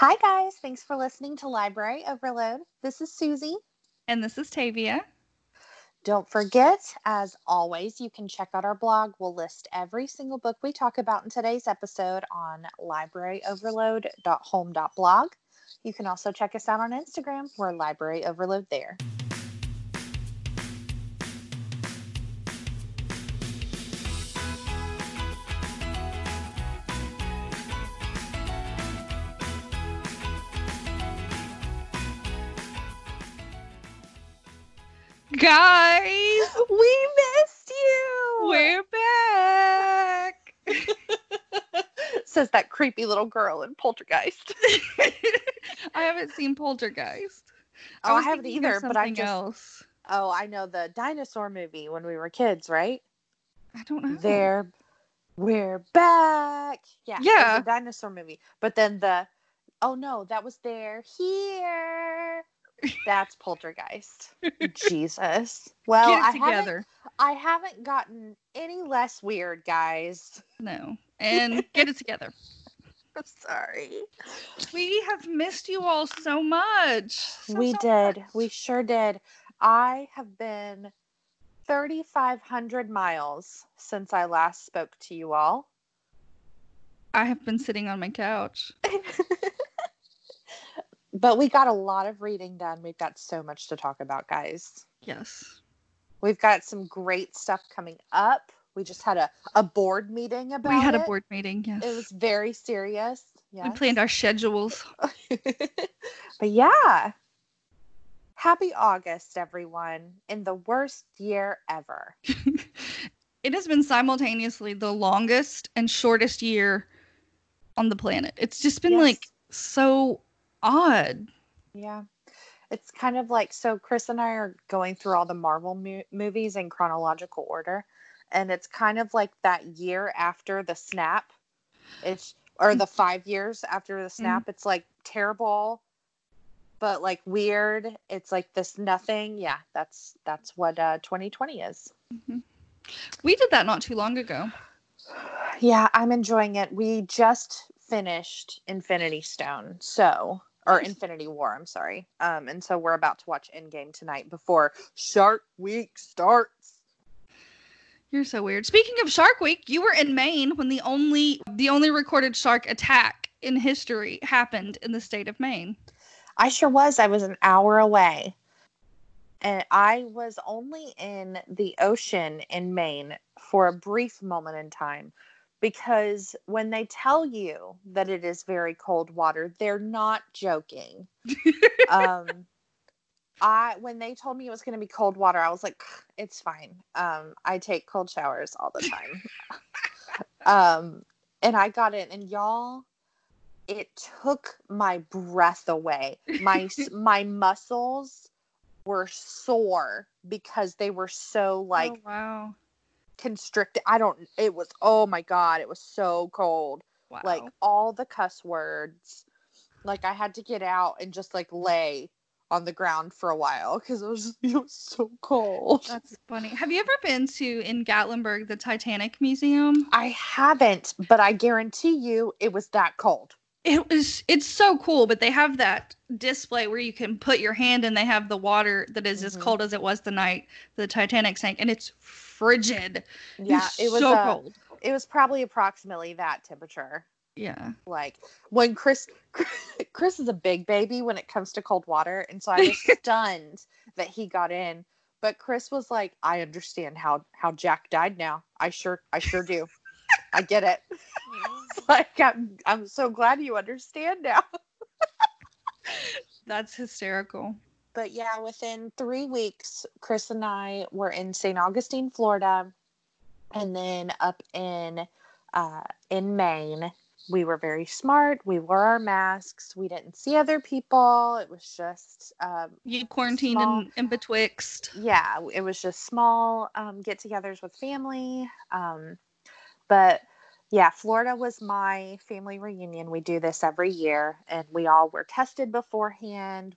Hi, guys. Thanks for listening to Library Overload. This is Susie. And this is Tavia. Don't forget, as always, you can check out our blog. We'll list every single book we talk about in today's episode on libraryoverload.home.blog. You can also check us out on Instagram. We're Library Overload there. Guys, we missed you. We're back. Says that creepy little girl in Poltergeist. I haven't seen Poltergeist. Oh, I haven't either, but I just... Oh, I know the dinosaur movie when we were kids, right? I don't know. We're back. Yeah. It was a dinosaur movie. But then they're here. That's Poltergeist. Jesus. Well, get it together. I haven't gotten any less weird, guys. No. And get it together. I'm sorry. We have missed you all so much. We did. We sure did. I have been 3,500 miles since I last spoke to you all. I have been sitting on my couch. But we got a lot of reading done. We've got so much to talk about, guys. Yes. We've got some great stuff coming up. We just had a board meeting about it. We had a board meeting, yes. It was very serious. Yes. We planned our schedules. But yeah. Happy August, everyone, in the worst year ever. It has been simultaneously the longest and shortest year on the planet. It's just been so... odd. Yeah. It's kind of like, so Chris and I are going through all the Marvel movies in chronological order, and it's kind of like that year after the snap. The 5 years after the snap. Mm-hmm. It's like terrible, but like weird. It's like this nothing. Yeah, that's what 2020 is. Mm-hmm. We did that not too long ago. Yeah, I'm enjoying it. We just finished Infinity Stone, or Infinity War, I'm sorry. And so we're about to watch Endgame tonight before Shark Week starts. You're so weird. Speaking of Shark Week, you were in Maine when the only recorded shark attack in history happened in the state of Maine. I sure was. I was an hour away. And I was only in the ocean in Maine for a brief moment in time. Because when they tell you that it is very cold water, they're not joking. When they told me it was going to be cold water, I was like, it's fine. I take cold showers all the time. And I got in, and y'all, it took my breath away. My muscles were sore because they were so like... Oh, wow. Constricted. It was, oh my God, it was so cold. Wow. Like all the cuss words, like I had to get out and just like lay on the ground for a while because it was so cold. That's funny. Have you ever been to, in Gatlinburg, the Titanic Museum? I haven't, but I guarantee you it was that cold. It's so cool, but they have that display where you can put your hand and they have the water that is as cold as it was the night the Titanic sank, and it's frigid. Yeah, it was so cold. It was probably approximately that temperature. Yeah. Like when Chris is a big baby when it comes to cold water, and so I was stunned that he got in. But Chris was like, I understand how Jack died now. I sure do. I get it. Like, I'm so glad you understand now. That's hysterical. But yeah, within 3 weeks, Chris and I were in St. Augustine, Florida, and then up in Maine. We were very smart. We wore our masks. We didn't see other people. It was just... you quarantined in betwixt. Yeah, it was just small get-togethers with family. But... yeah, Florida was my family reunion. We do this every year, and we all were tested beforehand.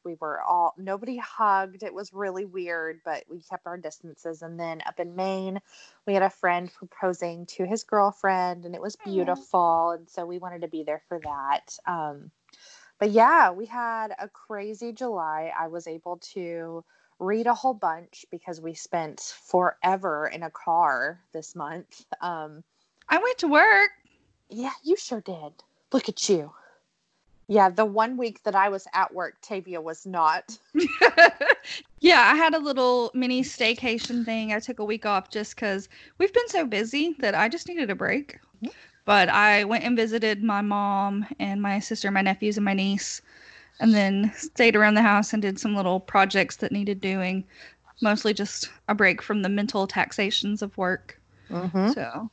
Nobody hugged. It was really weird, but we kept our distances. And then up in Maine, we had a friend proposing to his girlfriend, and it was beautiful. And so we wanted to be there for that. But yeah, we had a crazy July. I was able to read a whole bunch because we spent forever in a car this month. I went to work. Yeah, you sure did. Look at you. Yeah, the 1 week that I was at work, Tavia was not. Yeah, I had a little mini staycation thing. I took a week off just because we've been so busy that I just needed a break. Mm-hmm. But I went and visited my mom and my sister, my nephews, and my niece. And then stayed around the house and did some little projects that needed doing. Mostly just a break from the mental taxations of work. Mm-hmm. So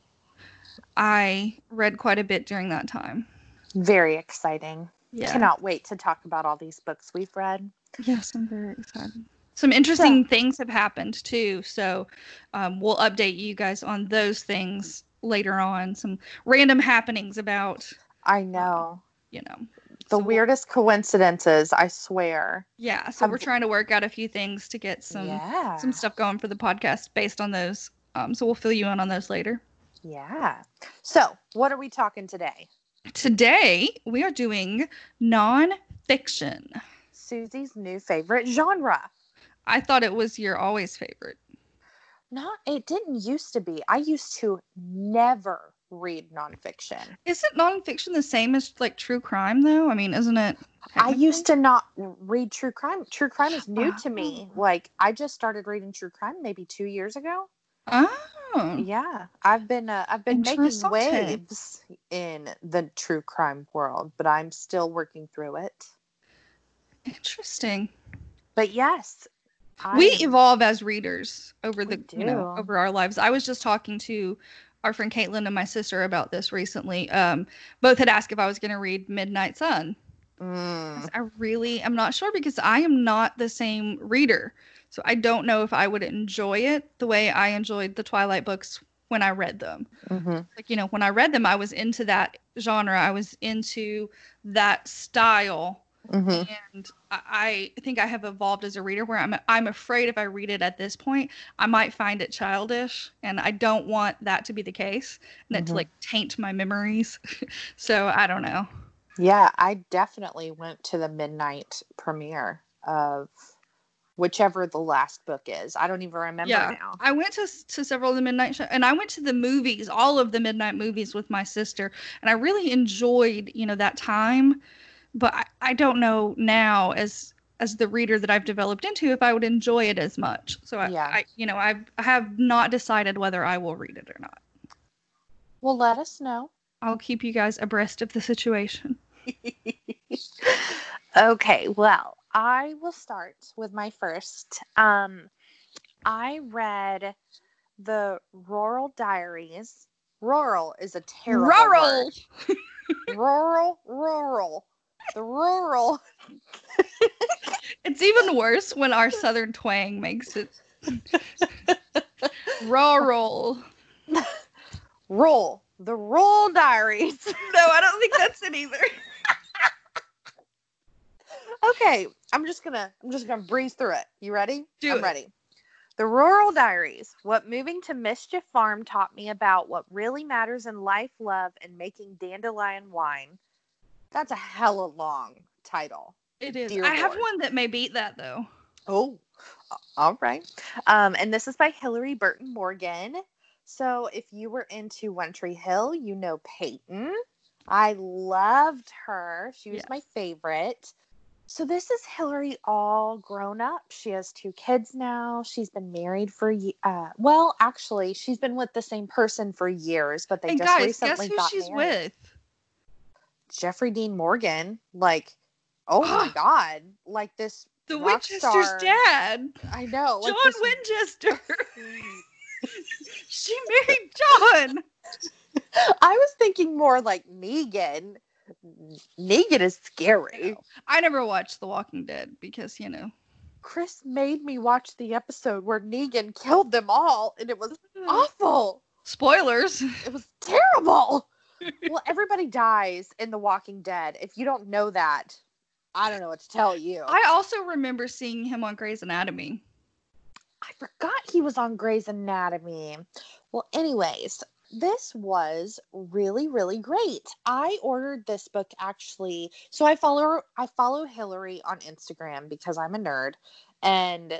I read quite a bit during that time. Very exciting. Yeah. Cannot wait to talk about all these books we've read. Yes, I'm very excited. Some interesting things have happened too. So we'll update you guys on those things later on. Some random happenings about. I know. You know. The weirdest coincidences, I swear. Yeah, so we're trying to work out a few things to get some stuff going for the podcast based on those. So we'll fill you in on those later. Yeah. So what are we talking today? Today, we are doing nonfiction. Susie's new favorite genre. I thought it was your always favorite. No, it didn't used to be. I used to never read nonfiction. Isn't nonfiction the same as like true crime though? I mean, isn't it? I used to not read true crime. True crime is new to me. Like I just started reading true crime maybe 2 years ago. Oh. Yeah, I've been making waves in the true crime world, but I'm still working through it. Interesting. But yes, we evolve as readers over over our lives. I was just talking to our friend Caitlin and my sister about this recently. Both had asked if I was going to read Midnight Sun. I really am not sure because I am not the same reader. So I don't know if I would enjoy it the way I enjoyed the Twilight books when I read them. Mm-hmm. Like, you know, when I read them, I was into that genre. I was into that style. Mm-hmm. And I think I have evolved as a reader where I'm afraid if I read it at this point, I might find it childish, and I don't want that to be the case, and that to like taint my memories. So I don't know. Yeah, I definitely went to the midnight premiere of whichever the last book is. I don't even remember now. I went to several of the midnight shows, and I went to the movies, all of the midnight movies with my sister, and I really enjoyed, you know, that time. But I don't know now as the reader that I've developed into if I would enjoy it as much. So I have not decided whether I will read it or not. Well, let us know. I'll keep you guys abreast of the situation. Okay, well, I will start with my first. I read the Rural Diaries. Rural is a terrible word. Rural. The rural. It's even worse when our southern twang makes it rural. Roll. The Rural Diaries. No, I don't think that's it either. Okay, I'm just gonna breeze through it. You ready? I'm ready. The Rural Diaries. What moving to Mischief Farm taught me about what really matters in life, love, and making dandelion wine. That's a hella long title. It is. Dear Lord. Have one that may beat that, though. Oh, all right. And this is by Hillary Burton Morgan. So if you were into One Tree Hill, you know Peyton. I loved her. She was my favorite. So this is Hillary all grown up. She has two kids now. She's been married for, she's been with the same person for years, but they recently got married. Guess who she's with? Jeffrey Dean Morgan, like, oh my God, like this the Winchester's star. Dad. I know, like John Winchester. She married John. I was thinking more like Negan. Negan is scary. I never watched The Walking Dead because, you know, Chris made me watch the episode where Negan killed them all, and it was awful. Spoilers. It was terrible. Well, everybody dies in The Walking Dead. If you don't know that, I don't know what to tell you. I also remember seeing him on Grey's Anatomy. I forgot he was on Grey's Anatomy. Well, anyways, This was really, really great. I ordered this book actually. So I follow Hillary on Instagram because I'm a nerd. And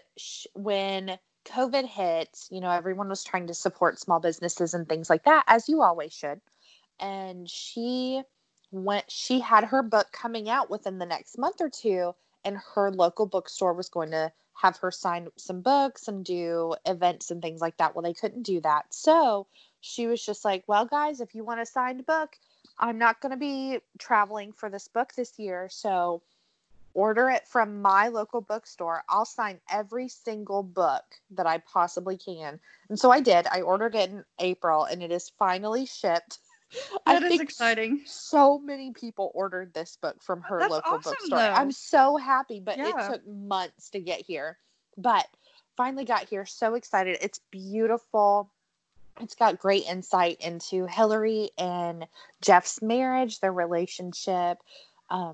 when COVID hit, you know, everyone was trying to support small businesses and things like that, as you always should. And she had her book coming out within the next month or two, and her local bookstore was going to have her sign some books and do events and things like that. Well, they couldn't do that. So she was just like, well, guys, if you want a signed book, I'm not going to be traveling for this book this year. So order it from my local bookstore. I'll sign every single book that I possibly can. And so I did. I ordered it in April, and it is finally shipped. That is exciting. So many people ordered this book from her local bookstore. I'm so happy, but it took months to get here. But finally got here. So excited. It's beautiful. It's got great insight into Hillary and Jeff's marriage, their relationship, how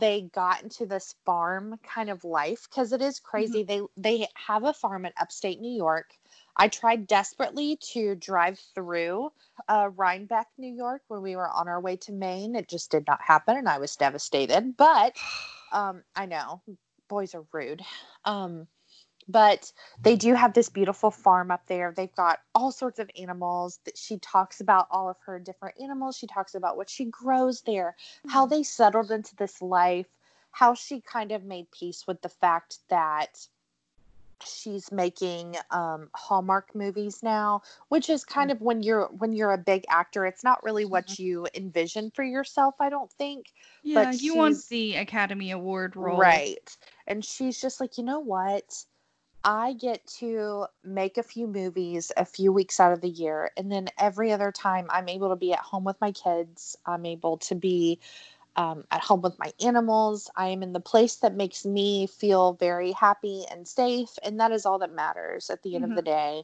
they got into this farm kind of life. Because it is crazy. Mm-hmm. They have a farm in upstate New York. I tried desperately to drive through Rhinebeck, New York, when we were on our way to Maine. It just did not happen, and I was devastated. But I know, boys are rude. But they do have this beautiful farm up there. They've got all sorts of animals. That she talks about all of her different animals. She talks about what she grows there, how they settled into this life, how she kind of made peace with the fact that she's making Hallmark movies now, which is kind of when you're a big actor, it's not really what you envision for yourself, I don't think. Yeah, but you want the Academy Award role. Right. And she's just like, you know what? I get to make a few movies a few weeks out of the year. And then every other time I'm able to be at home with my kids. I'm able to be at home with my animals. I am in the place that makes me feel very happy and safe. And that is all that matters at the end of the day.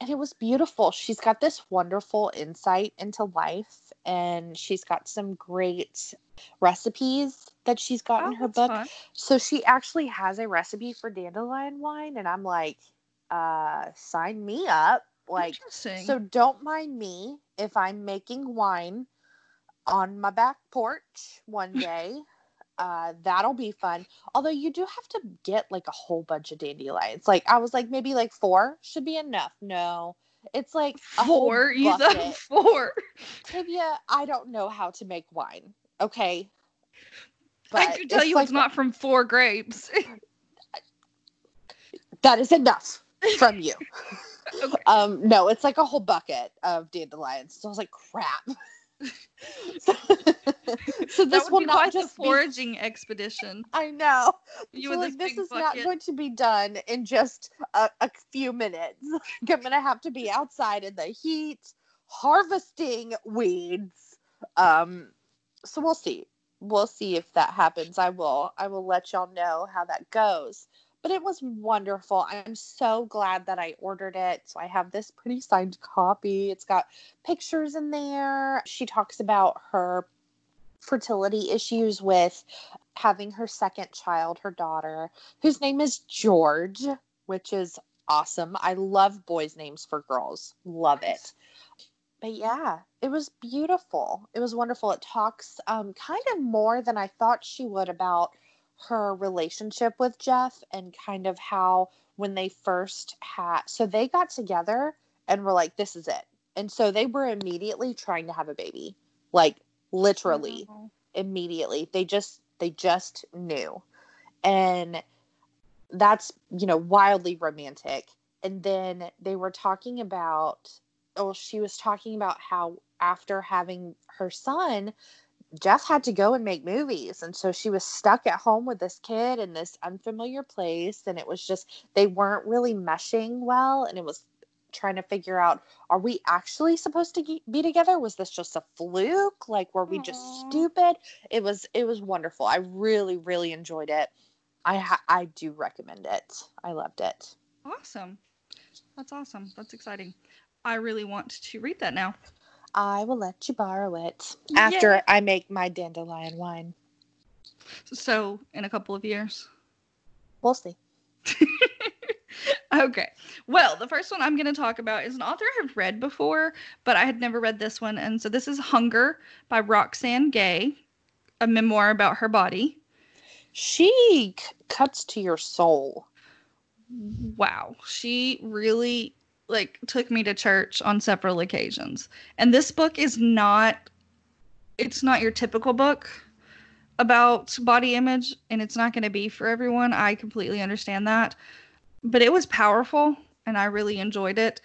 And it was beautiful. She's got this wonderful insight into life, and she's got some great recipes that she's got in her book. Fun. So she actually has a recipe for dandelion wine. And I'm like, sign me up. Like, so don't mind me if I'm making wine on my back porch one day. That'll be fun. Although you do have to get like a whole bunch of dandelions. Like I was like, maybe like 4 should be enough. No, it's like 4. You said 4. Tavia, I don't know how to make wine. Okay. But I could tell you it's not from 4 grapes. That is enough from you. Okay. No, it's like a whole bucket of dandelions. So I was like, crap. So this will not just be a foraging expedition. I know. This is not going to be done in just a few minutes. I'm going to have to be outside in the heat harvesting weeds. So we'll see. We'll see if that happens. I will let y'all know how that goes. But it was wonderful. I'm so glad that I ordered it. So I have this pretty signed copy. It's got pictures in there. She talks about her fertility issues with having her second child, her daughter, whose name is George, which is awesome. I love boys' names for girls. Love it. But yeah, it was beautiful. It was wonderful. It talks kind of more than I thought she would about her relationship with Jeff, and kind of how when they first had, so they got together and were like, this is it. And so they were immediately trying to have a baby, like literally immediately. They just knew. And that's, you know, wildly romantic. And then they were talking about, she was talking about how after having her son, Jeff had to go and make movies. And so she was stuck at home with this kid in this unfamiliar place. And it was just, they weren't really meshing well. And it was trying to figure out, are we actually supposed to be together? Was this just a fluke? Like, were we just stupid? It was wonderful. I really, really enjoyed it. I do recommend it. I loved it. Awesome. That's awesome. That's exciting. I really want to read that now. I will let you borrow it after I make my dandelion wine. So, in a couple of years? We'll see. Okay. Well, the first one I'm going to talk about is an author I've read before, but I had never read this one. And so this is Hunger by Roxane Gay, a memoir about her body. She cuts to your soul. Wow. She really, like, took me to church on several occasions. And this book is not, it's not your typical book about body image, and it's not going to be for everyone. I completely understand that. But it was powerful, and I really enjoyed it.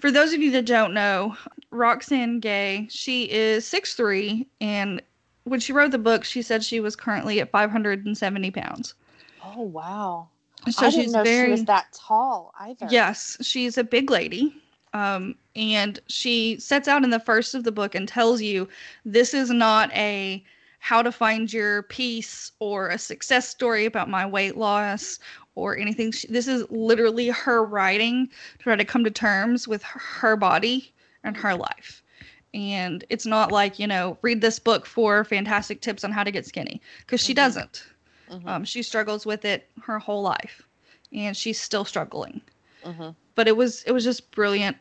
For those of you that don't know, Roxane Gay, she is 6'3", and when she wrote the book, she said she was currently at 570 pounds. Oh, wow. So I didn't know she was that tall either. Yes, she's a big lady. And she sets out in the first of the book and tells you this is not a how to find your peace or a success story about my weight loss or anything. This is literally her writing to try to come to terms with her body and her life. And it's not like, you know, read this book for fantastic tips on how to get skinny, because she doesn't. Mm-hmm. She struggles with it her whole life, and she's still struggling. Mm-hmm. But it was just brilliant.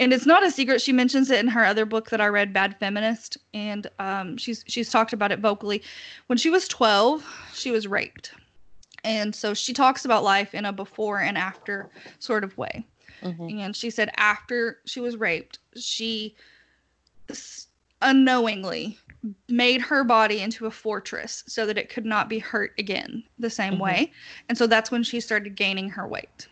And it's not a secret. She mentions it in her other book that I read, Bad Feminist, and she's talked about it vocally. When she was 12, she was raped. And so she talks about life in a before and after sort of way. Mm-hmm. And she said after she was raped, she unknowingly made her body into a fortress so that it could not be hurt again the same mm-hmm. way. And so that's when she started gaining her weight.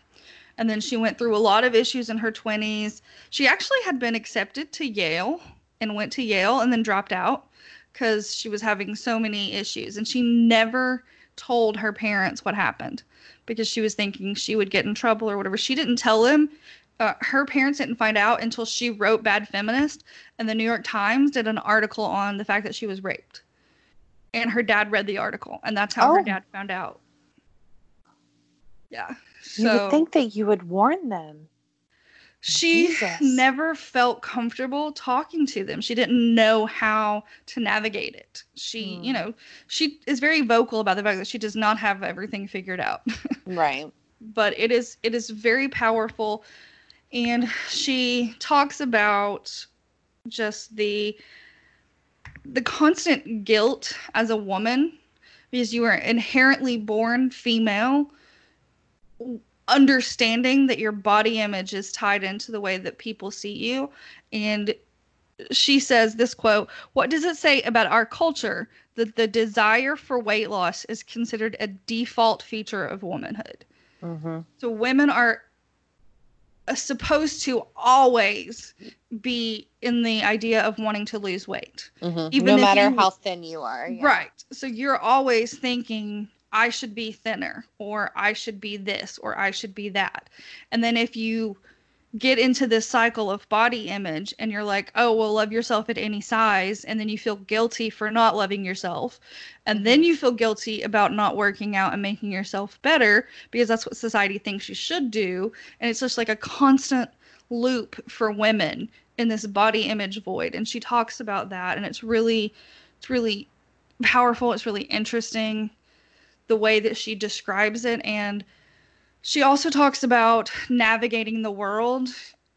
And then she went through a lot of issues in her 20s. She actually had been accepted to Yale and went to Yale and then dropped out because she was having so many issues. And she never told her parents what happened because she was thinking she would get in trouble or whatever. She didn't tell them. Her parents didn't find out until she wrote Bad Feminist. And the New York Times did an article on the fact that she was raped. And her dad read the article. And that's how her dad found out. Yeah. So, you would think that you would warn them. She never felt comfortable talking to them. She didn't know how to navigate it. She, you know, she is very vocal about the fact that she does not have everything figured out. Right. But it is very powerful. And she talks about just the constant guilt as a woman because you are inherently born female. Understanding that your body image is tied into the way that people see you. And she says this quote, "What does it say about our culture that the desire for weight loss is considered a default feature of womanhood?" Mm-hmm. So women are supposed to always be in the idea of wanting to lose weight. Mm-hmm. Even no matter how thin you are. Yeah. Right. So you're always thinking, I should be thinner, or I should be this, or I should be that. And then if you get into this cycle of body image and you're like, oh, well, love yourself at any size. And then you feel guilty for not loving yourself. And then you feel guilty about not working out and making yourself better because that's what society thinks you should do. And it's just like a constant loop for women in this body image void. And she talks about that. And it's really powerful. It's really interesting the way that she describes it. And she also talks about navigating the world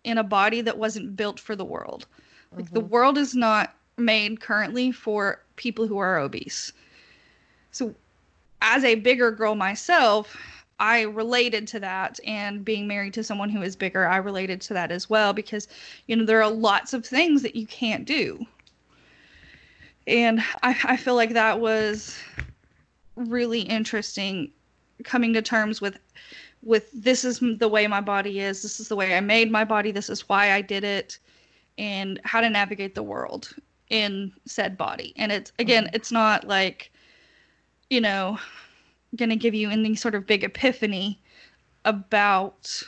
in a body that wasn't built for the world. Like mm-hmm. the world is not made currently for people who are obese. So as a bigger girl myself, I related to that, and being married to someone who is bigger, I related to that as well, because, you know, there are lots of things that you can't do. And I feel like that was really interesting, coming to terms with this is the way my body is, this is the way I made my body, this is why I did it, and how to navigate the world in said body. And it's, again, it's not like, you know, gonna give you any sort of big epiphany about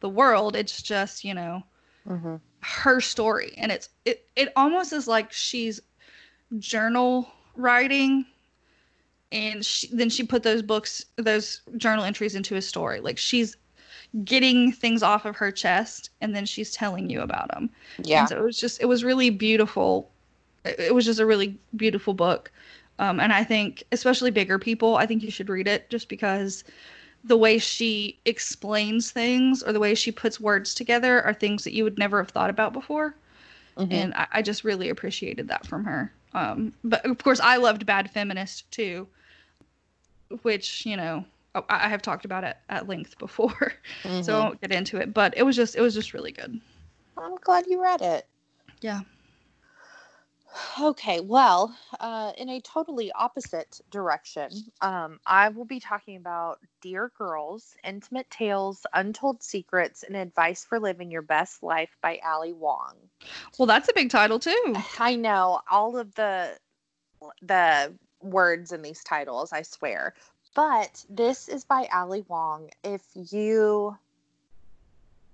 the world. It's just, you know, mm-hmm. her story. And it almost is like she's journal writing. And then she put those journal entries into a story. Like, she's getting things off of her chest, and then she's telling you about them. Yeah. And so it was really beautiful. It was just a really beautiful book. And I think, especially bigger people, I think you should read it just because the way she explains things or the way she puts words together are things that you would never have thought about before. Mm-hmm. And I just really appreciated that from her. But of course, I loved Bad Feminist too, which, you know, I have talked about it at length before, mm-hmm. so I won't get into it. But it was just really good. I'm glad you read it. Yeah. Okay, well, in a totally opposite direction, I will be talking about Dear Girls, Intimate Tales, Untold Secrets, and Advice for Living Your Best Life by Ali Wong. Well, that's a big title, too. I know. All of the words in these titles, I swear. But this is by Ali Wong. If you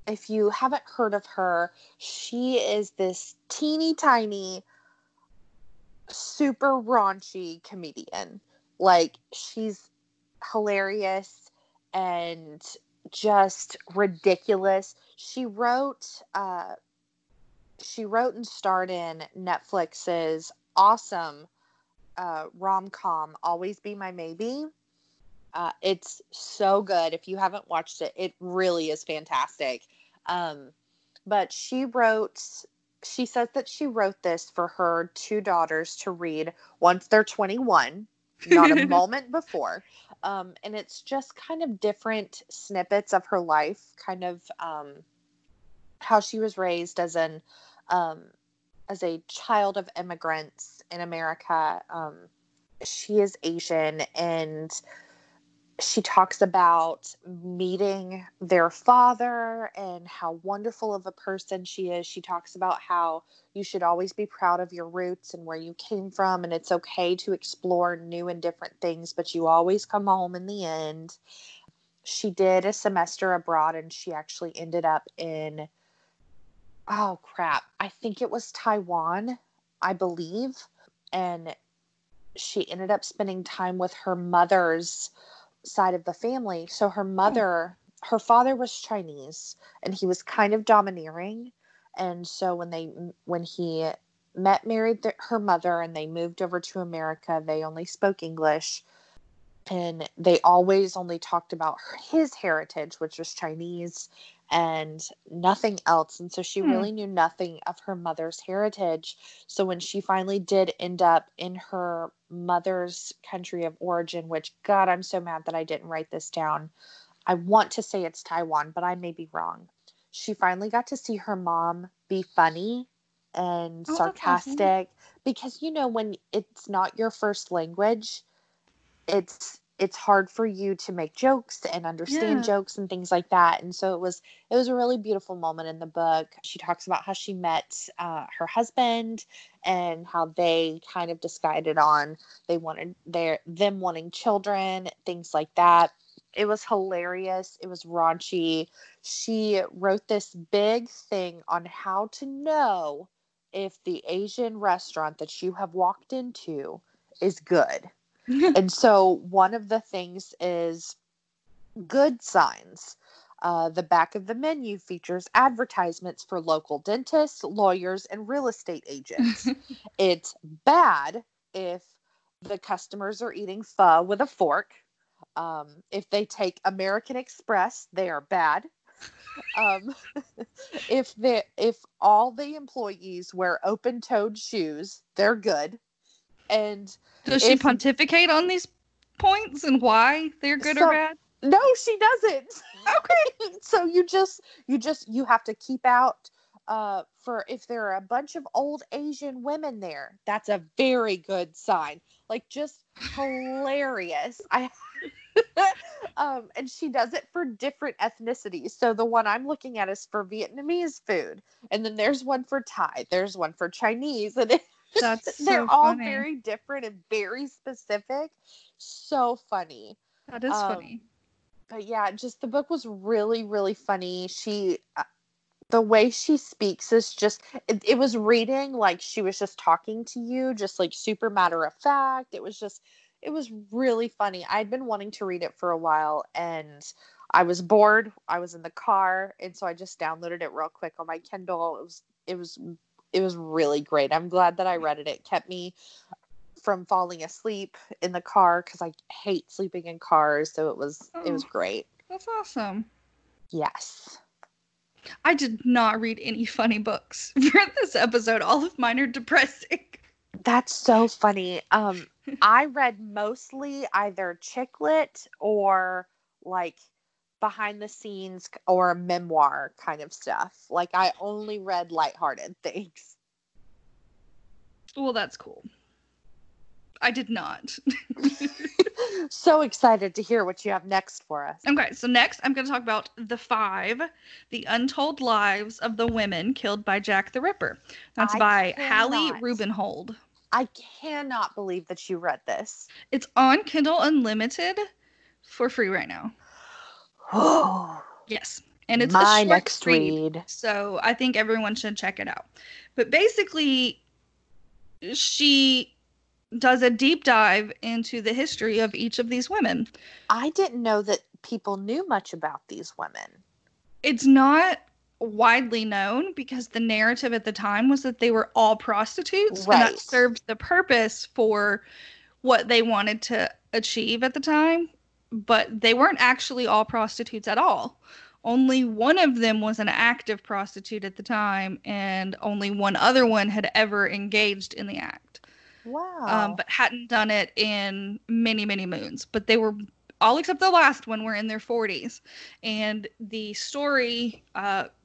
haven't heard of her, she is this teeny tiny, super raunchy comedian. Like, she's hilarious and just ridiculous. She wrote and starred in Netflix's awesome rom-com Always Be My Maybe. It's so good. If you haven't watched it, it really is fantastic. But she says that she wrote this for her two daughters to read once they're 21, not a moment before. And it's just kind of different snippets of her life, kind of how she was raised as a child of immigrants in America. She is Asian, and she talks about meeting their father and how wonderful of a person she is. She talks about how you should always be proud of your roots and where you came from, and it's okay to explore new and different things, but you always come home in the end. She did a semester abroad, and she actually ended up in, oh crap, I think it was Taiwan, I believe. And she ended up spending time with her mother's side of the family. So her father was Chinese, and he was kind of domineering. And so when he married her mother and they moved over to America, they only spoke English, and they always only talked about his heritage, which was Chinese, and nothing else. And so she really knew nothing of her mother's heritage. So when she finally did end up in her mother's country of origin, which, God, I'm so mad that I didn't write this down. I want to say it's Taiwan, but I may be wrong. She finally got to see her mom be funny and sarcastic, because, you know, when it's not your first language, it's hard for you to make jokes and understand jokes and things like that. And so it was a really beautiful moment in the book. She talks about how she met her husband and how they kind of decided on they wanted them wanting children, things like that. It was hilarious. It was raunchy. She wrote this big thing on how to know if the Asian restaurant that you have walked into is good. And so one of the things is good signs. The back of the menu features advertisements for local dentists, lawyers, and real estate agents. It's bad if the customers are eating pho with a fork. If they take American Express, they are bad. If all the employees wear open-toed shoes, they're good. And does she pontificate on these points and why they're good or bad? No, she doesn't. Okay. So you have to keep out for if there are a bunch of old Asian women there. That's a very good sign. Like, just hilarious. And she does it for different ethnicities. So the one I'm looking at is for Vietnamese food, and then there's one for Thai, there's one for Chinese, and that's so they're all funny. Very different and very specific. So funny. That is funny. But yeah, just the book was really, really funny. She, the way she speaks is just, it was reading like she was just talking to you, just like super matter of fact. It was really funny. I'd been wanting to read it for a while, and I was bored. I was in the car. And so I just downloaded it real quick on my Kindle. It was really great. I'm glad that I read it. It kept me from falling asleep in the car because I hate sleeping in cars. So it was great. That's awesome. Yes. I did not read any funny books for this episode. All of mine are depressing. That's so funny. I read mostly either chick lit or like behind the scenes or memoir kind of stuff. Like I only read lighthearted things. Well, that's cool. I did not. So excited to hear what you have next for us. Okay, so next I'm going to talk about The Five, The Untold Lives of the Women Killed by Jack the Ripper. That's by Hallie Rubenhold. I cannot believe that you read this. It's on Kindle Unlimited for free right now. Oh. Yes. And it's my a next read. So I think everyone should check it out. But basically, she does a deep dive into the history of each of these women. I didn't know that people knew much about these women. It's not widely known because the narrative at the time was that they were all prostitutes, right, and that served the purpose for what they wanted to achieve at the time. But they weren't actually all prostitutes at all. Only one of them was an active prostitute at the time, and only one other one had ever engaged in the act. Wow. But hadn't done it in many, many moons. But they were, all except the last one, were in their 40s. And the story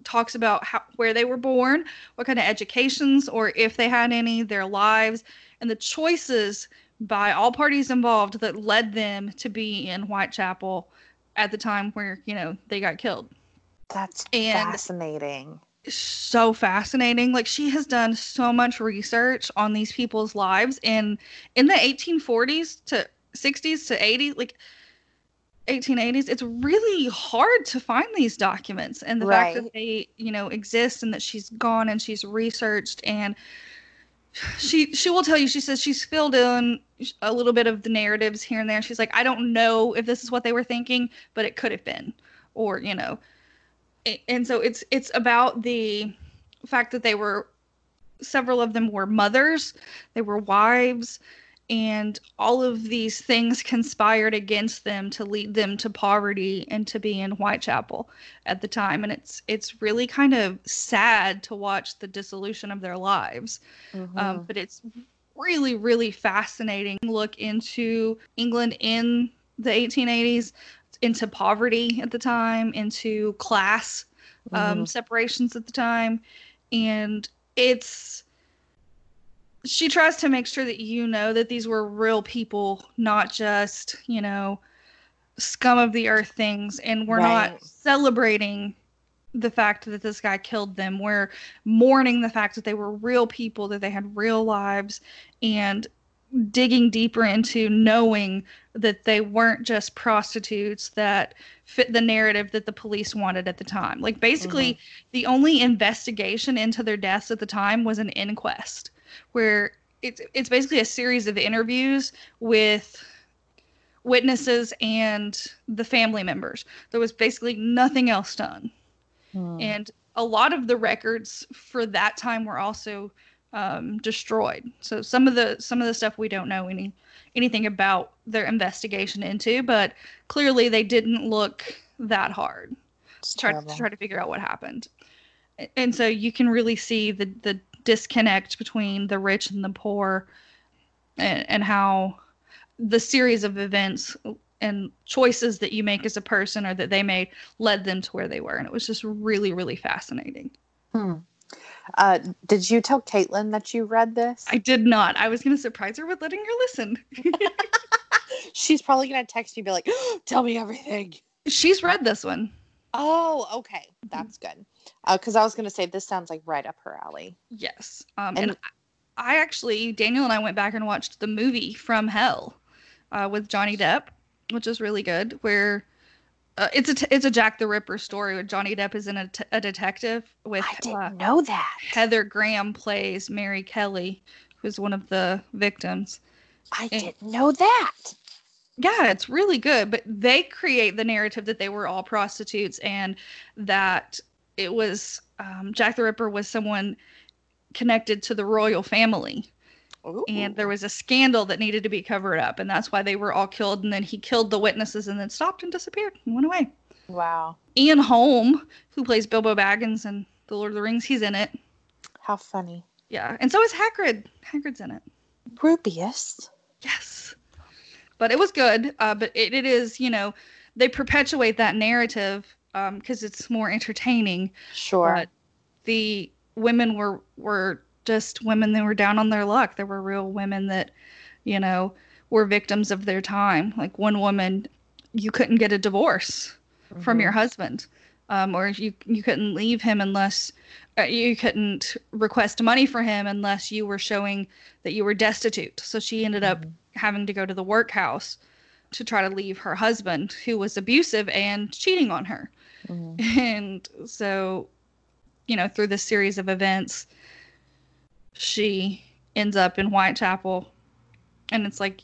talks about where they were born, what kind of educations, or if they had any, their lives, and the choices by all parties involved that led them to be in Whitechapel at the time where, you know, they got killed. That's fascinating. So fascinating. Like, she has done so much research on these people's lives, and in the 1840s to 60s to 80s, like 1880s, it's really hard to find these documents, and the right fact that they, you know, exist, and that she's gone and she's researched, and she will tell you, she says she's filled in a little bit of the narratives here and there. She's like, I don't know if this is what they were thinking, but it could have been, or, you know. And so it's about the fact that they were, several of them were mothers, they were wives, and all of these things conspired against them to lead them to poverty and to be in Whitechapel at the time. And it's really kind of sad to watch the dissolution of their lives. Mm-hmm. But it's really, really fascinating look into England in the 1880s, into poverty at the time, into class separations at the time. And she tries to make sure that you know that these were real people, not just, you know, scum of the earth things. And we're right not celebrating the fact that this guy killed them. We're mourning the fact that they were real people, that they had real lives, and digging deeper into knowing that they weren't just prostitutes that fit the narrative that the police wanted at the time. Like, basically, the only investigation into their deaths at the time was an inquest, where it's basically a series of interviews with witnesses and the family members. There was basically nothing else done. And a lot of the records for that time were also destroyed. So some of the stuff we don't know anything about their investigation into, but clearly they didn't look that hard to try to figure out what happened. And so you can really see the disconnect between the rich and the poor, and how the series of events and choices that you make as a person, or that they made, led them to where they were. And it was just really, really fascinating. Did you tell Caitlin that you read this? I did not. I was going to surprise her with letting her listen. She's probably going to text you and be like, tell me everything. She's read this one. Oh, okay. That's good. Because I was going to say, this sounds like right up her alley. Yes. And I actually, Daniel and I went back and watched the movie From Hell with Johnny Depp, which is really good, where it's a Jack the Ripper story where Johnny Depp is a detective with. I didn't know that. Heather Graham plays Mary Kelly, who's one of the victims. I didn't know that. Yeah, it's really good. But they create the narrative that they were all prostitutes, and that it was Jack the Ripper was someone connected to the royal family. Ooh. And there was a scandal that needed to be covered up, and that's why they were all killed. And then he killed the witnesses and then stopped and disappeared and went away. Wow. Ian Holm, who plays Bilbo Baggins in The Lord of the Rings, he's in it. How funny. Yeah. And so is Hagrid. Hagrid's in it. Rubeus. Yes. But it was good. But it is, you know, they perpetuate that narrative because it's more entertaining. Sure. But the women were just women that were down on their luck. There were real women that, you know, were victims of their time. Like one woman, you couldn't get a divorce mm-hmm. from your husband, or you couldn't leave him unless you couldn't request money for him unless you were showing that you were destitute. So she ended mm-hmm. up having to go to the workhouse to try to leave her husband, who was abusive and cheating on her. Mm-hmm. And so, you know, through this series of events, she ends up in Whitechapel, and it's like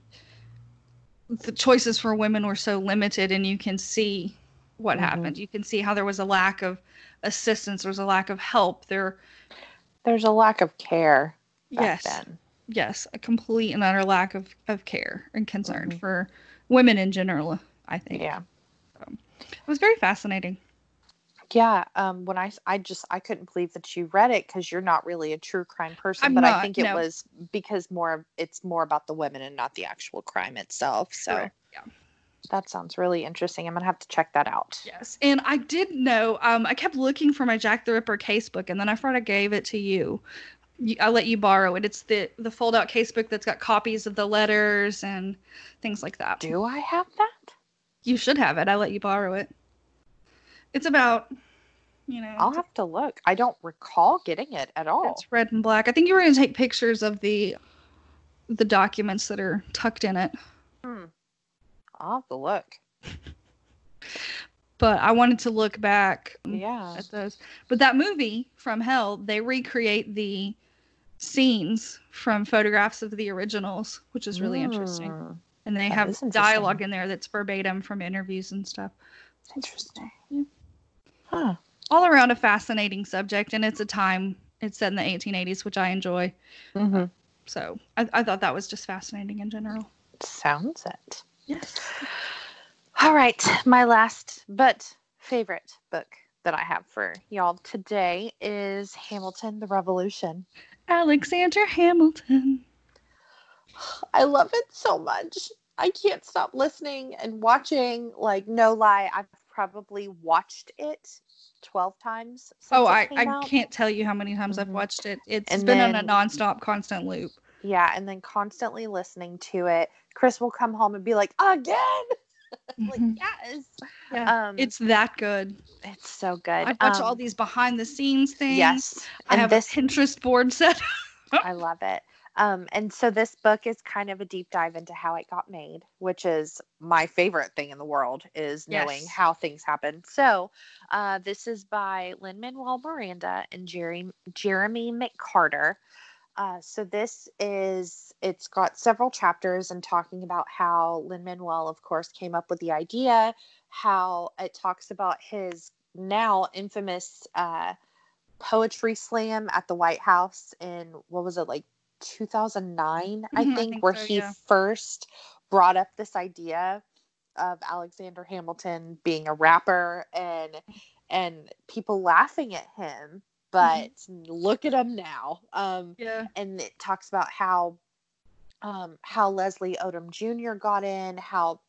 the choices for women were so limited, and you can see what mm-hmm. happened. You can see how there was a lack of assistance. There was a lack of help. There's a lack of care back then. Yes, a complete and utter lack of care and concern mm-hmm. for women in general, I think. Yeah. So, it was very fascinating. Yeah, when I couldn't believe that you read it because you're not really a true crime person, I think it was because it's more about the women and not the actual crime itself. So yeah, that sounds really interesting. I'm gonna have to check that out. Yes, and I did know. I kept looking for my Jack the Ripper casebook, and then I forgot I gave it to you. I let you borrow it. It's the fold out casebook that's got copies of the letters and things like that. Do I have that? You should have it. I let you borrow it. It's about, you know... I'll have to look. I don't recall getting it at all. It's red and black. I think you were going to take pictures of the documents that are tucked in it. I'll have to look. But I wanted to look back at those. But that movie, From Hell, they recreate the scenes from photographs of the originals, which is really interesting. And they have dialogue in there that's verbatim from interviews and stuff. Interesting. Yeah. Huh. All around a fascinating subject, and it's set in the 1880s, which I enjoy. Mm-hmm. So I thought that was just fascinating in general. Sounds it. Yes. All right. My last but favorite book that I have for y'all today is Hamilton, The Revolution. Alexander Hamilton. I love it so much. I can't stop listening and watching. Like, no lie, I've probably watched it 12 times. I can't tell you how many times I've watched it. It's been on a nonstop, constant loop. Yeah, and then constantly listening to it. Chris will come home and be like, again? Like, yes. Yeah. It's that good. It's so good. I watch all these behind the scenes things. Yes. And I have a Pinterest board set up. I love it. And so this book is kind of a deep dive into how it got made, which is my favorite thing in the world, is knowing how things happen. So this is by Lin-Manuel Miranda and Jeremy McCarter. So it's got several chapters and talking about how Lin-Manuel, of course, came up with the idea, how it talks about his now infamous poetry slam at the White House in, 2009, I think first brought up this idea of Alexander Hamilton being a rapper and people laughing at him, but look at him now. And it talks about how Leslie Odom Jr. got in, how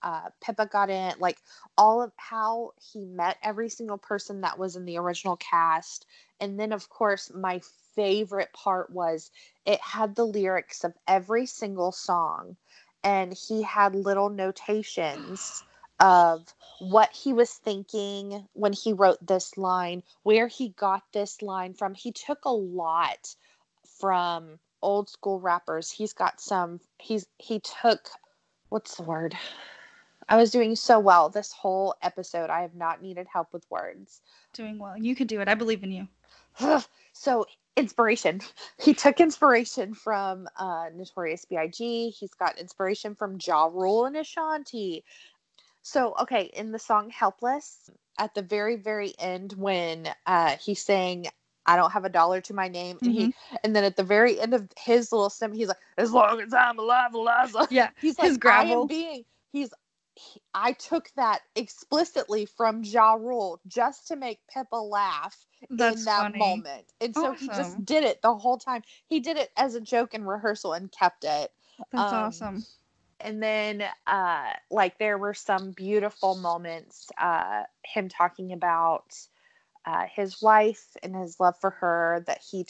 Pippa got in, like all of how he met every single person that was in the original cast. And then, of course, my favorite part was it had the lyrics of every single song, and he had little notations of what he was thinking when he wrote this line, where he got this line from. He took a lot from old school rappers. He's got some, he took, what's the word? I was doing so well this whole episode. I have not needed help with words. Doing well. You could do it. I believe in you. So inspiration. He took inspiration from Notorious B.I.G. He's got inspiration from Ja Rule and Ashanti. So, okay, in the song Helpless, at the very, very end when he sang, I don't have a dollar to my name. Mm-hmm. And then at the very end of his little stem, he's like, as long as I'm alive, Eliza. Yeah. He's like, his gravel. I am being, I took that explicitly from Ja Rule just to make Pippa laugh in that moment. And so he just did it the whole time. He did it as a joke in rehearsal and kept it. That's awesome. And then, there were some beautiful moments, him talking about, his wife and his love for her that he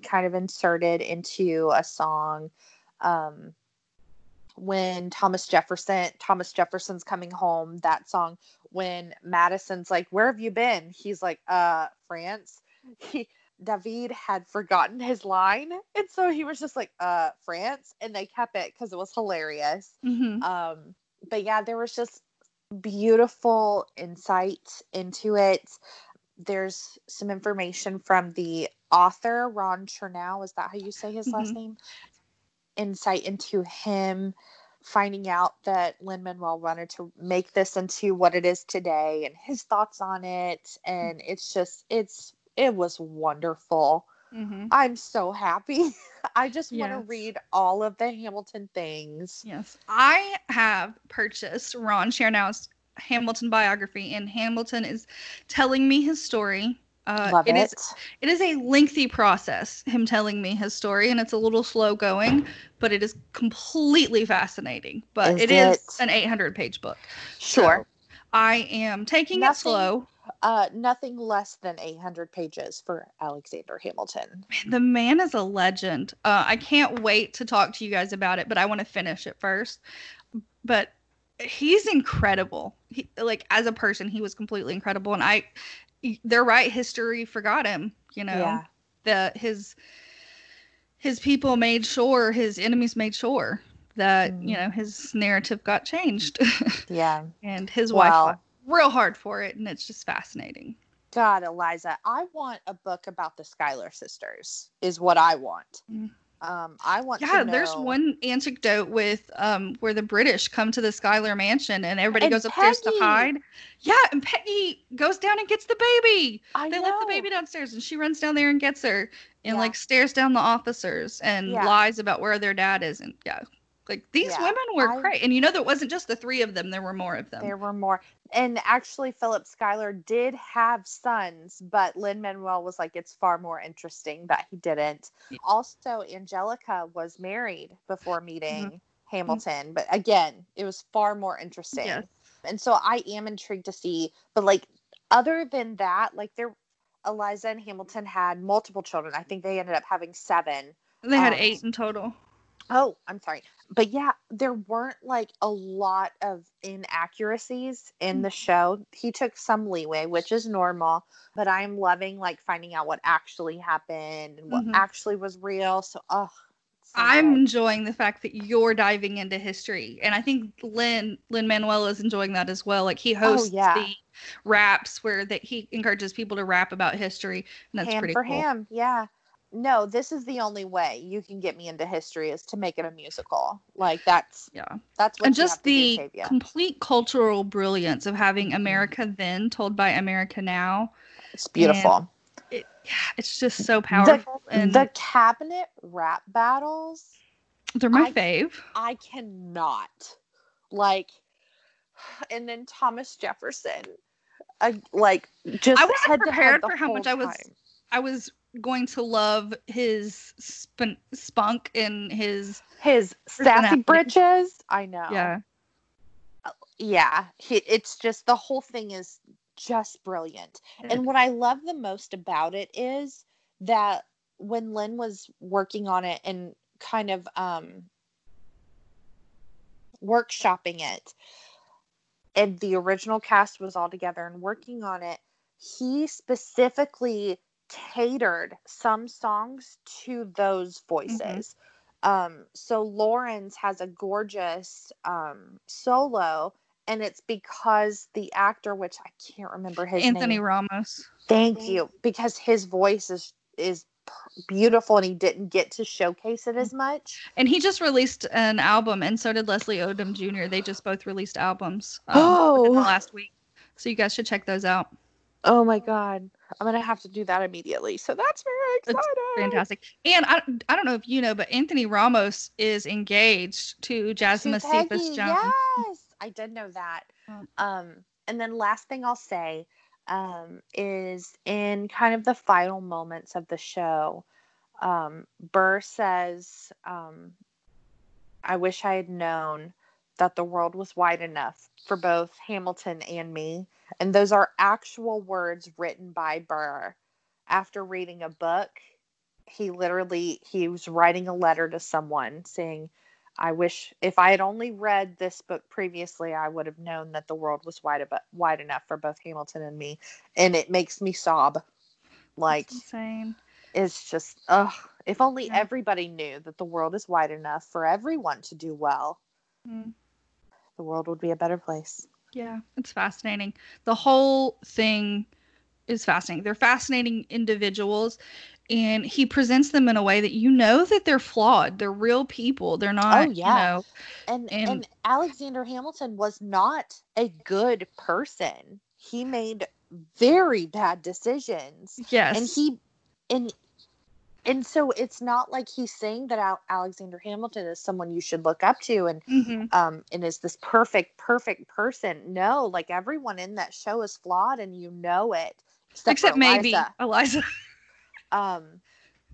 kind of inserted into a song, when Thomas Jefferson's coming home, that song, when Madison's like, where have you been? He's like, France. David had forgotten his line. And so he was just like, France. And they kept it because it was hilarious. Mm-hmm. But yeah, there was just beautiful insight into it. There's some information from the author, Ron Chernow. Is that how you say his mm-hmm. last name? Insight into him finding out that Lin-Manuel wanted to make this into what it is today and his thoughts on it. And it was wonderful. Mm-hmm. I'm so happy. I just want to read all of the Hamilton things. Yes. I have purchased Ron Chernow's Hamilton biography, and Hamilton is telling me his story. It is a lengthy process, him telling me his story, and it's a little slow going, but it is completely fascinating. But it is an 800-page book. Sure. So I am taking it slow. Nothing less than 800 pages for Alexander Hamilton. Man, the man is a legend. I can't wait to talk to you guys about it, but I want to finish it first. But he's incredible. He, as a person, he was completely incredible. And they're right. History forgot him, his people made sure, his enemies made sure that, his narrative got changed. Yeah. And his wife real hard for it, and it's just fascinating. God, Eliza, I want a book about the Schuyler sisters is what I want. I want to know... There's one anecdote with where the British come to the Schuyler mansion and everybody goes upstairs to hide. Yeah, and Peggy goes down and gets the baby. They left the baby downstairs and she runs down there and gets her and stares down the officers and lies about where their dad is and these women were great. And there wasn't just the three of them. There were more of them. There were more. And actually, Philip Schuyler did have sons, but Lin-Manuel was like, it's far more interesting that he didn't. Yeah. Also, Angelica was married before meeting mm-hmm. Hamilton. Mm-hmm. But again, it was far more interesting. Yes. And so I am intrigued to see. But other than that, Eliza and Hamilton had multiple children. I think they ended up having 7. They had 8 in total. Oh, I'm sorry. But yeah, there weren't a lot of inaccuracies in the show. He took some leeway, which is normal, but I'm loving finding out what actually happened and what mm-hmm. actually was real. So, I'm enjoying the fact that you're diving into history. And I think Lin-Manuel is enjoying that as well. He hosts the raps where that he encourages people to rap about history. And that's pretty cool. Ham for ham, yeah. No, this is the only way you can get me into history is to make it a musical. That's what. And just the complete cultural brilliance of having America then told by America now. It's beautiful. It's just so powerful. And the cabinet rap battles. They're my fave. I cannot. And then Thomas Jefferson. I wasn't prepared for how much time. I was going to love his spunk and his sassy britches. I know. Yeah. Yeah. It's just the whole thing is just brilliant. Yeah. And what I love the most about it is that when Lin was working on it and kind of workshopping it, and the original cast was all together and working on it, he specifically catered some songs to those voices. Mm-hmm. So Lawrence has a gorgeous solo, and it's because the actor, which I can't remember his name. Anthony Ramos. Thank you. Because his voice is beautiful, and he didn't get to showcase it as much. And he just released an album, and so did Leslie Odom Jr. They just both released albums within the last week. So you guys should check those out. Oh my God. I'm going to have to do that immediately. So that's very exciting. That's fantastic. And I don't know if you know, but Anthony Ramos is engaged to Jasmine Cephas Jones. Yes, I did know that. And then last thing I'll say is in kind of the final moments of the show, Burr says, I wish I had known that the world was wide enough for both Hamilton and me. And those are actual words written by Burr. After reading a book, he was writing a letter to someone saying, I wish if I had only read this book previously, I would have known that the world was wide enough for both Hamilton and me. And it makes me sob. Like, that's insane. It's just, if only everybody knew that the world is wide enough for everyone to do well, the world would be a better place. Yeah, it's fascinating. The whole thing is fascinating. They're fascinating individuals, and he presents them in a way that you know that they're flawed. They're real people. They're not, and Alexander Hamilton was not a good person. He made very bad decisions. Yes. And so it's not like he's saying that Alexander Hamilton is someone you should look up to and and is this perfect person. No, like everyone in that show is flawed, and you know it. Except maybe Eliza.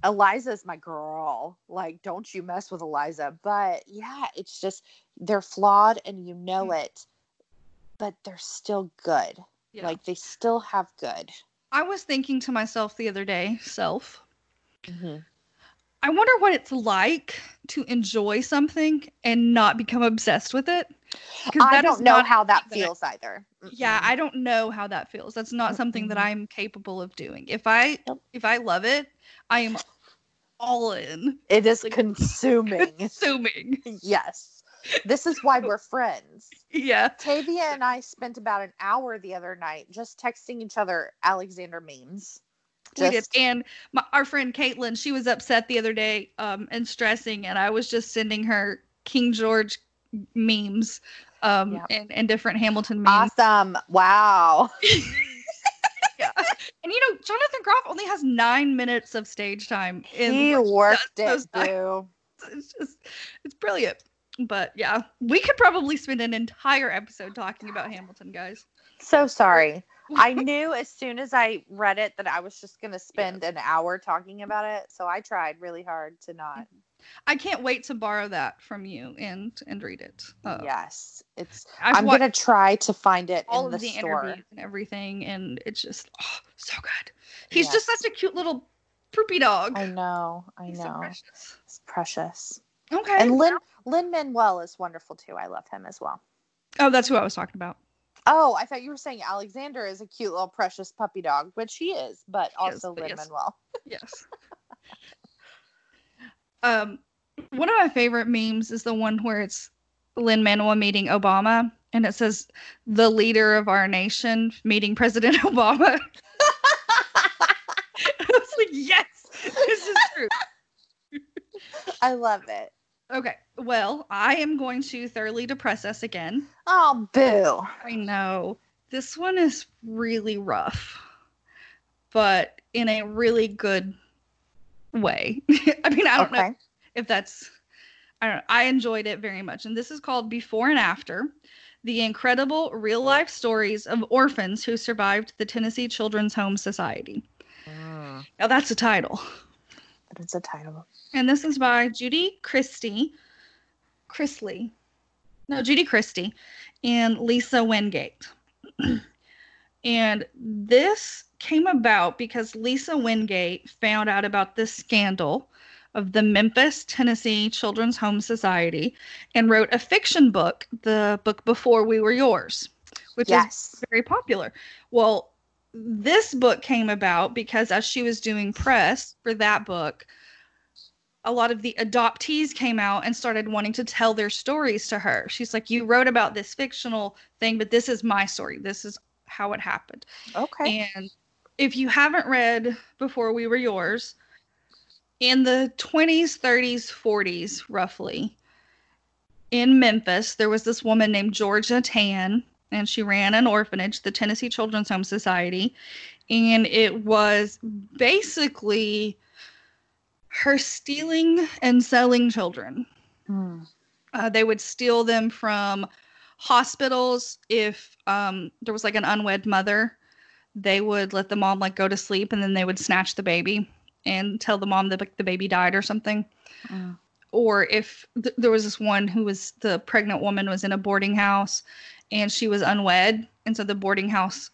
Eliza's my girl. Like, don't you mess with Eliza. But yeah, it's just they're flawed, and you know it. But they're still good. Yeah. Like they still have good. I was thinking to myself the other day, I wonder what it's like to enjoy something and not become obsessed with it. I don't know how that feels either. Yeah, I don't know how that feels. That's not something that I'm capable of doing. If I love it, I am all in. It is like, consuming. Yes. This is why we're friends. Yeah. Tavia and I spent about an hour the other night just texting each other Alexander memes. We did. And our friend Caitlin, she was upset the other day and stressing, and I was just sending her King George memes and different Hamilton memes. Awesome. Wow. Yeah. And you know, Jonathan Groff only has 9 minutes of stage time. He worked it, boo. It's brilliant. But yeah, we could probably spend an entire episode talking about Hamilton, guys. So sorry. I knew as soon as I read it that I was just going to spend an hour talking about it. So I tried really hard to not. I can't wait to borrow that from you and read it. Yes. I'm going to try to find it all in the store. All of the interviews and everything. And it's just so good. He's just such a cute little poopy dog. I know. He's so precious. It's precious. Okay. And Lin-Manuel is wonderful too. I love him as well. Oh, that's who I was talking about. Oh, I thought you were saying Alexander is a cute little precious puppy dog, which he is, but also Lin-Manuel. Yes. One of my favorite memes is the one where it's Lin-Manuel meeting Obama, and it says, the leader of our nation meeting President Obama. I was like, yes, this is true. I love it. Okay, well, I am going to thoroughly depress us again. Oh, boo. I know. This one is really rough, but in a really good way. I mean, I don't know if that's... I don't know. I enjoyed it very much. And this is called Before and After, the incredible real-life stories of orphans who survived the Tennessee Children's Home Society. Mm. Now, that's a title. But it's a title. And this is by Judy Christie and Lisa Wingate. And this came about because Lisa Wingate found out about this scandal of the Memphis, Tennessee Children's Home Society and wrote a fiction book, the book Before We Were Yours, which is very popular. Well, this book came about because as she was doing press for that book, a lot of the adoptees came out and started wanting to tell their stories to her. She's like, you wrote about this fictional thing, but this is my story. This is how it happened. Okay. And if you haven't read Before We Were Yours, in the 20s, 30s, 40s, roughly, in Memphis, there was this woman named Georgia Tan and she ran an orphanage, the Tennessee Children's Home Society, and it was basically her stealing and selling children. Mm. They would steal them from hospitals. If there was like an unwed mother, they would let the mom like go to sleep, and then they would snatch the baby and tell the mom that like, the baby died or something. Mm. Or if there was this one who was, the pregnant woman was in a boarding house and she was unwed. And so the boarding house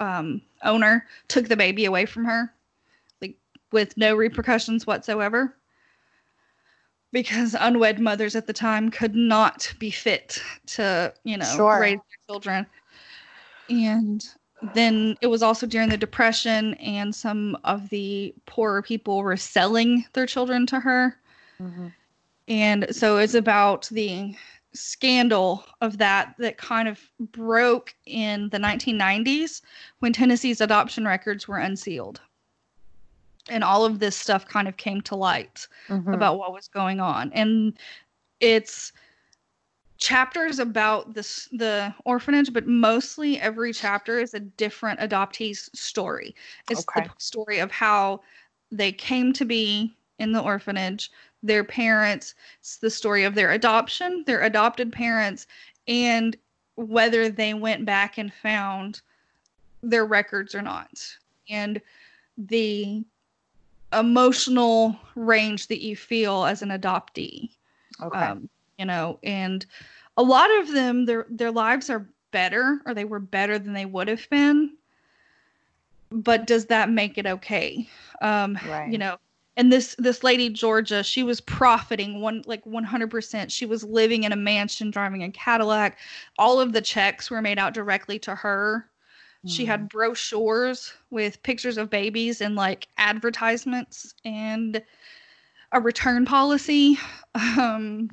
owner took the baby away from her, like with no repercussions whatsoever. Because unwed mothers at the time could not be fit to, you know, sure, raise their children. And then it was also during the Depression, and some of the poorer people were selling their children to her. Mm-hmm. And so it's about the scandal of that kind of broke in the 1990s when Tennessee's adoption records were unsealed. And all of this stuff kind of came to light, mm-hmm, about what was going on. And it's chapters about this, the orphanage, but mostly every chapter is a different adoptee's story. It's okay, the story of how they came to be in the orphanage, their parents, it's the story of their adoption, their adopted parents, and whether they went back and found their records or not. And the emotional range that you feel as an adoptee. Okay. You know, and a lot of them, their lives are better, or they were better than they would have been. But does that make it okay? Right. You know, and this lady, Georgia, she was profiting 100%. She was living in a mansion, driving a Cadillac. All of the checks were made out directly to her. She had brochures with pictures of babies and like advertisements and a return policy. And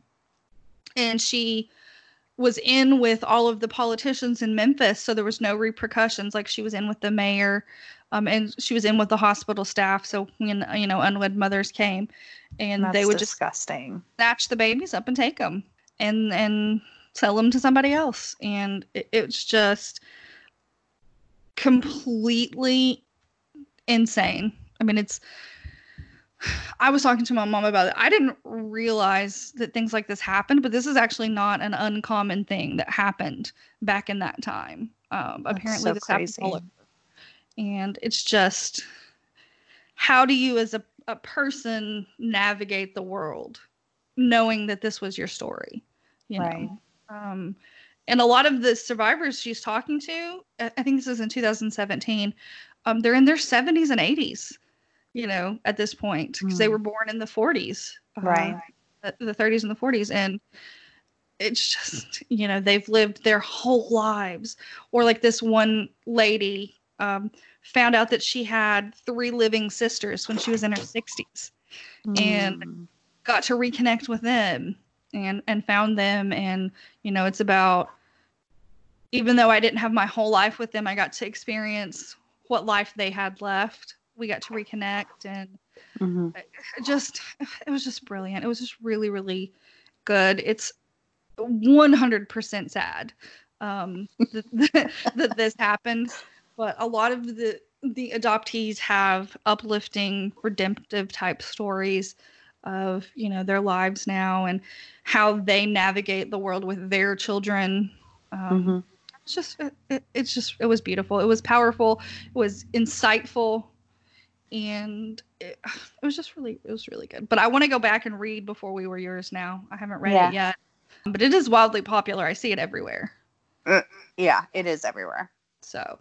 she was in with all of the politicians in Memphis. So there was no repercussions. Like she was in with the mayor, and she was in with the hospital staff. So when, you know, unwed mothers came and they would just snatch the babies up and take them and sell them to somebody else. And it's just completely insane. I mean, I was talking to my mom about it. I didn't realize that things like this happened, but this is actually not an uncommon thing that happened back in that time. Apparently so this crazy. Happened all over. And it's just, how do you as a person navigate the world knowing that this was your story? You right. know? And a lot of the survivors she's talking to, I think this is in 2017, they're in their 70s and 80s, you know, at this point, because they were born in the 40s, right? The 30s and the 40s. And it's just, you know, they've lived their whole lives. Or like this one lady found out that she had 3 living sisters when she was in her 60s and got to reconnect with them and found them. And, you know, it's about, even though I didn't have my whole life with them, I got to experience what life they had left. We got to reconnect, and it was just brilliant. It was just really, really good. It's 100% sad that this happened, but a lot of the adoptees have uplifting, redemptive type stories of, you know, their lives now and how they navigate the world with their children. It was beautiful. It was powerful. It was insightful. And it was just really, it was really good. But I want to go back and read Before We Were Yours now. I haven't read it yet, but it is wildly popular. I see it everywhere. Yeah, it is everywhere. So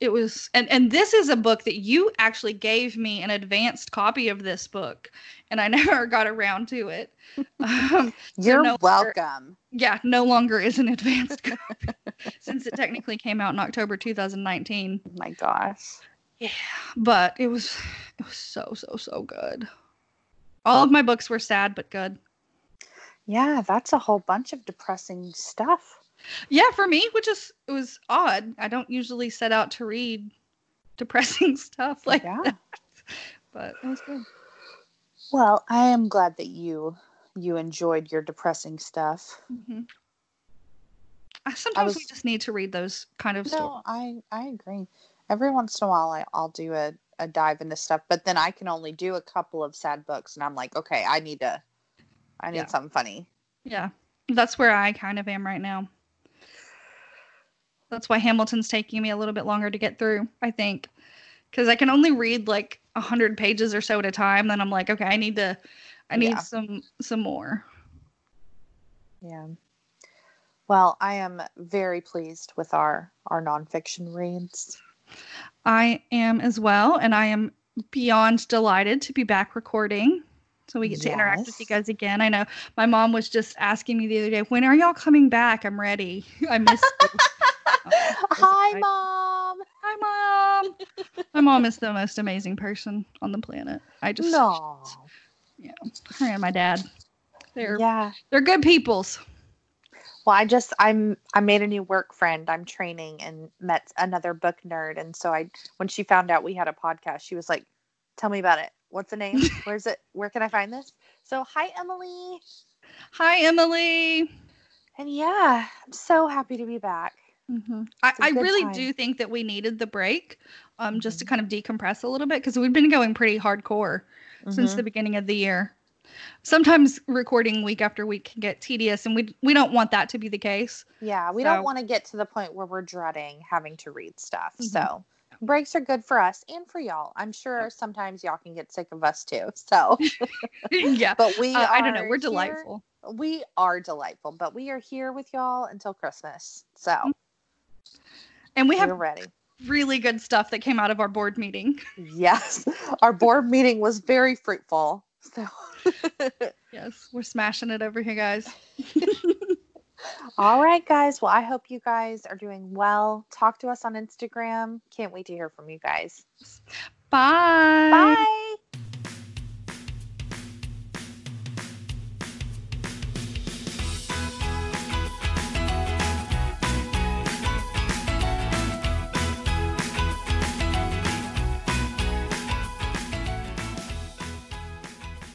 it was, and this is a book that you actually gave me an advanced copy of this book, and I never got around to it. You're so welcome. No longer is an advanced copy since it technically came out in October 2019. Oh my gosh. Yeah, but it was so, so, so good. All of my books were sad, but good. Yeah, that's a whole bunch of depressing stuff. Yeah, for me, it was odd. I don't usually set out to read depressing stuff like that. But it was good. Well, I am glad that you enjoyed your depressing stuff. Mm-hmm. Sometimes we just need to read those kind of stories. No, I agree. Every once in a while, I'll do a dive into stuff, but then I can only do a couple of sad books, and I'm like, okay, I need something funny. Yeah, that's where I kind of am right now. That's why Hamilton's taking me a little bit longer to get through, I think, because I can only read like 100 pages or so at a time. Then I'm like, okay, I need some more. Yeah. Well, I am very pleased with our nonfiction reads. I am as well, and I am beyond delighted to be back recording. So we get to interact with you guys again. I know my mom was just asking me the other day, when are y'all coming back? I'm ready. I missed you. Hi, Mom. My mom is the most amazing person on the planet. Her and my dad. They're good peoples. Well, I made a new work friend. I'm training and met another book nerd. And so when she found out we had a podcast, she was like, tell me about it. What's the name? Where's it? Where can I find this? So hi, Emily. And yeah, I'm so happy to be back. Mm-hmm. I really do think that we needed the break just to kind of decompress a little bit, because we've been going pretty hardcore since the beginning of the year. Sometimes recording week after week can get tedious, and we don't want that to be the case. Yeah, we don't want to get to the point where we're dreading having to read stuff. Mm-hmm. So breaks are good for us and for y'all. I'm sure sometimes y'all can get sick of us too. So yeah, but we are I don't know. We're delightful. We are delightful, but we are here with y'all until Christmas. So, and we have ready. Really good stuff that came out of our board meeting. Yes, our board meeting was very fruitful. So yes, we're smashing it over here, guys. All right, guys. Well, I hope you guys are doing well. Talk to us on Instagram. Can't wait to hear from you guys. Bye. Bye.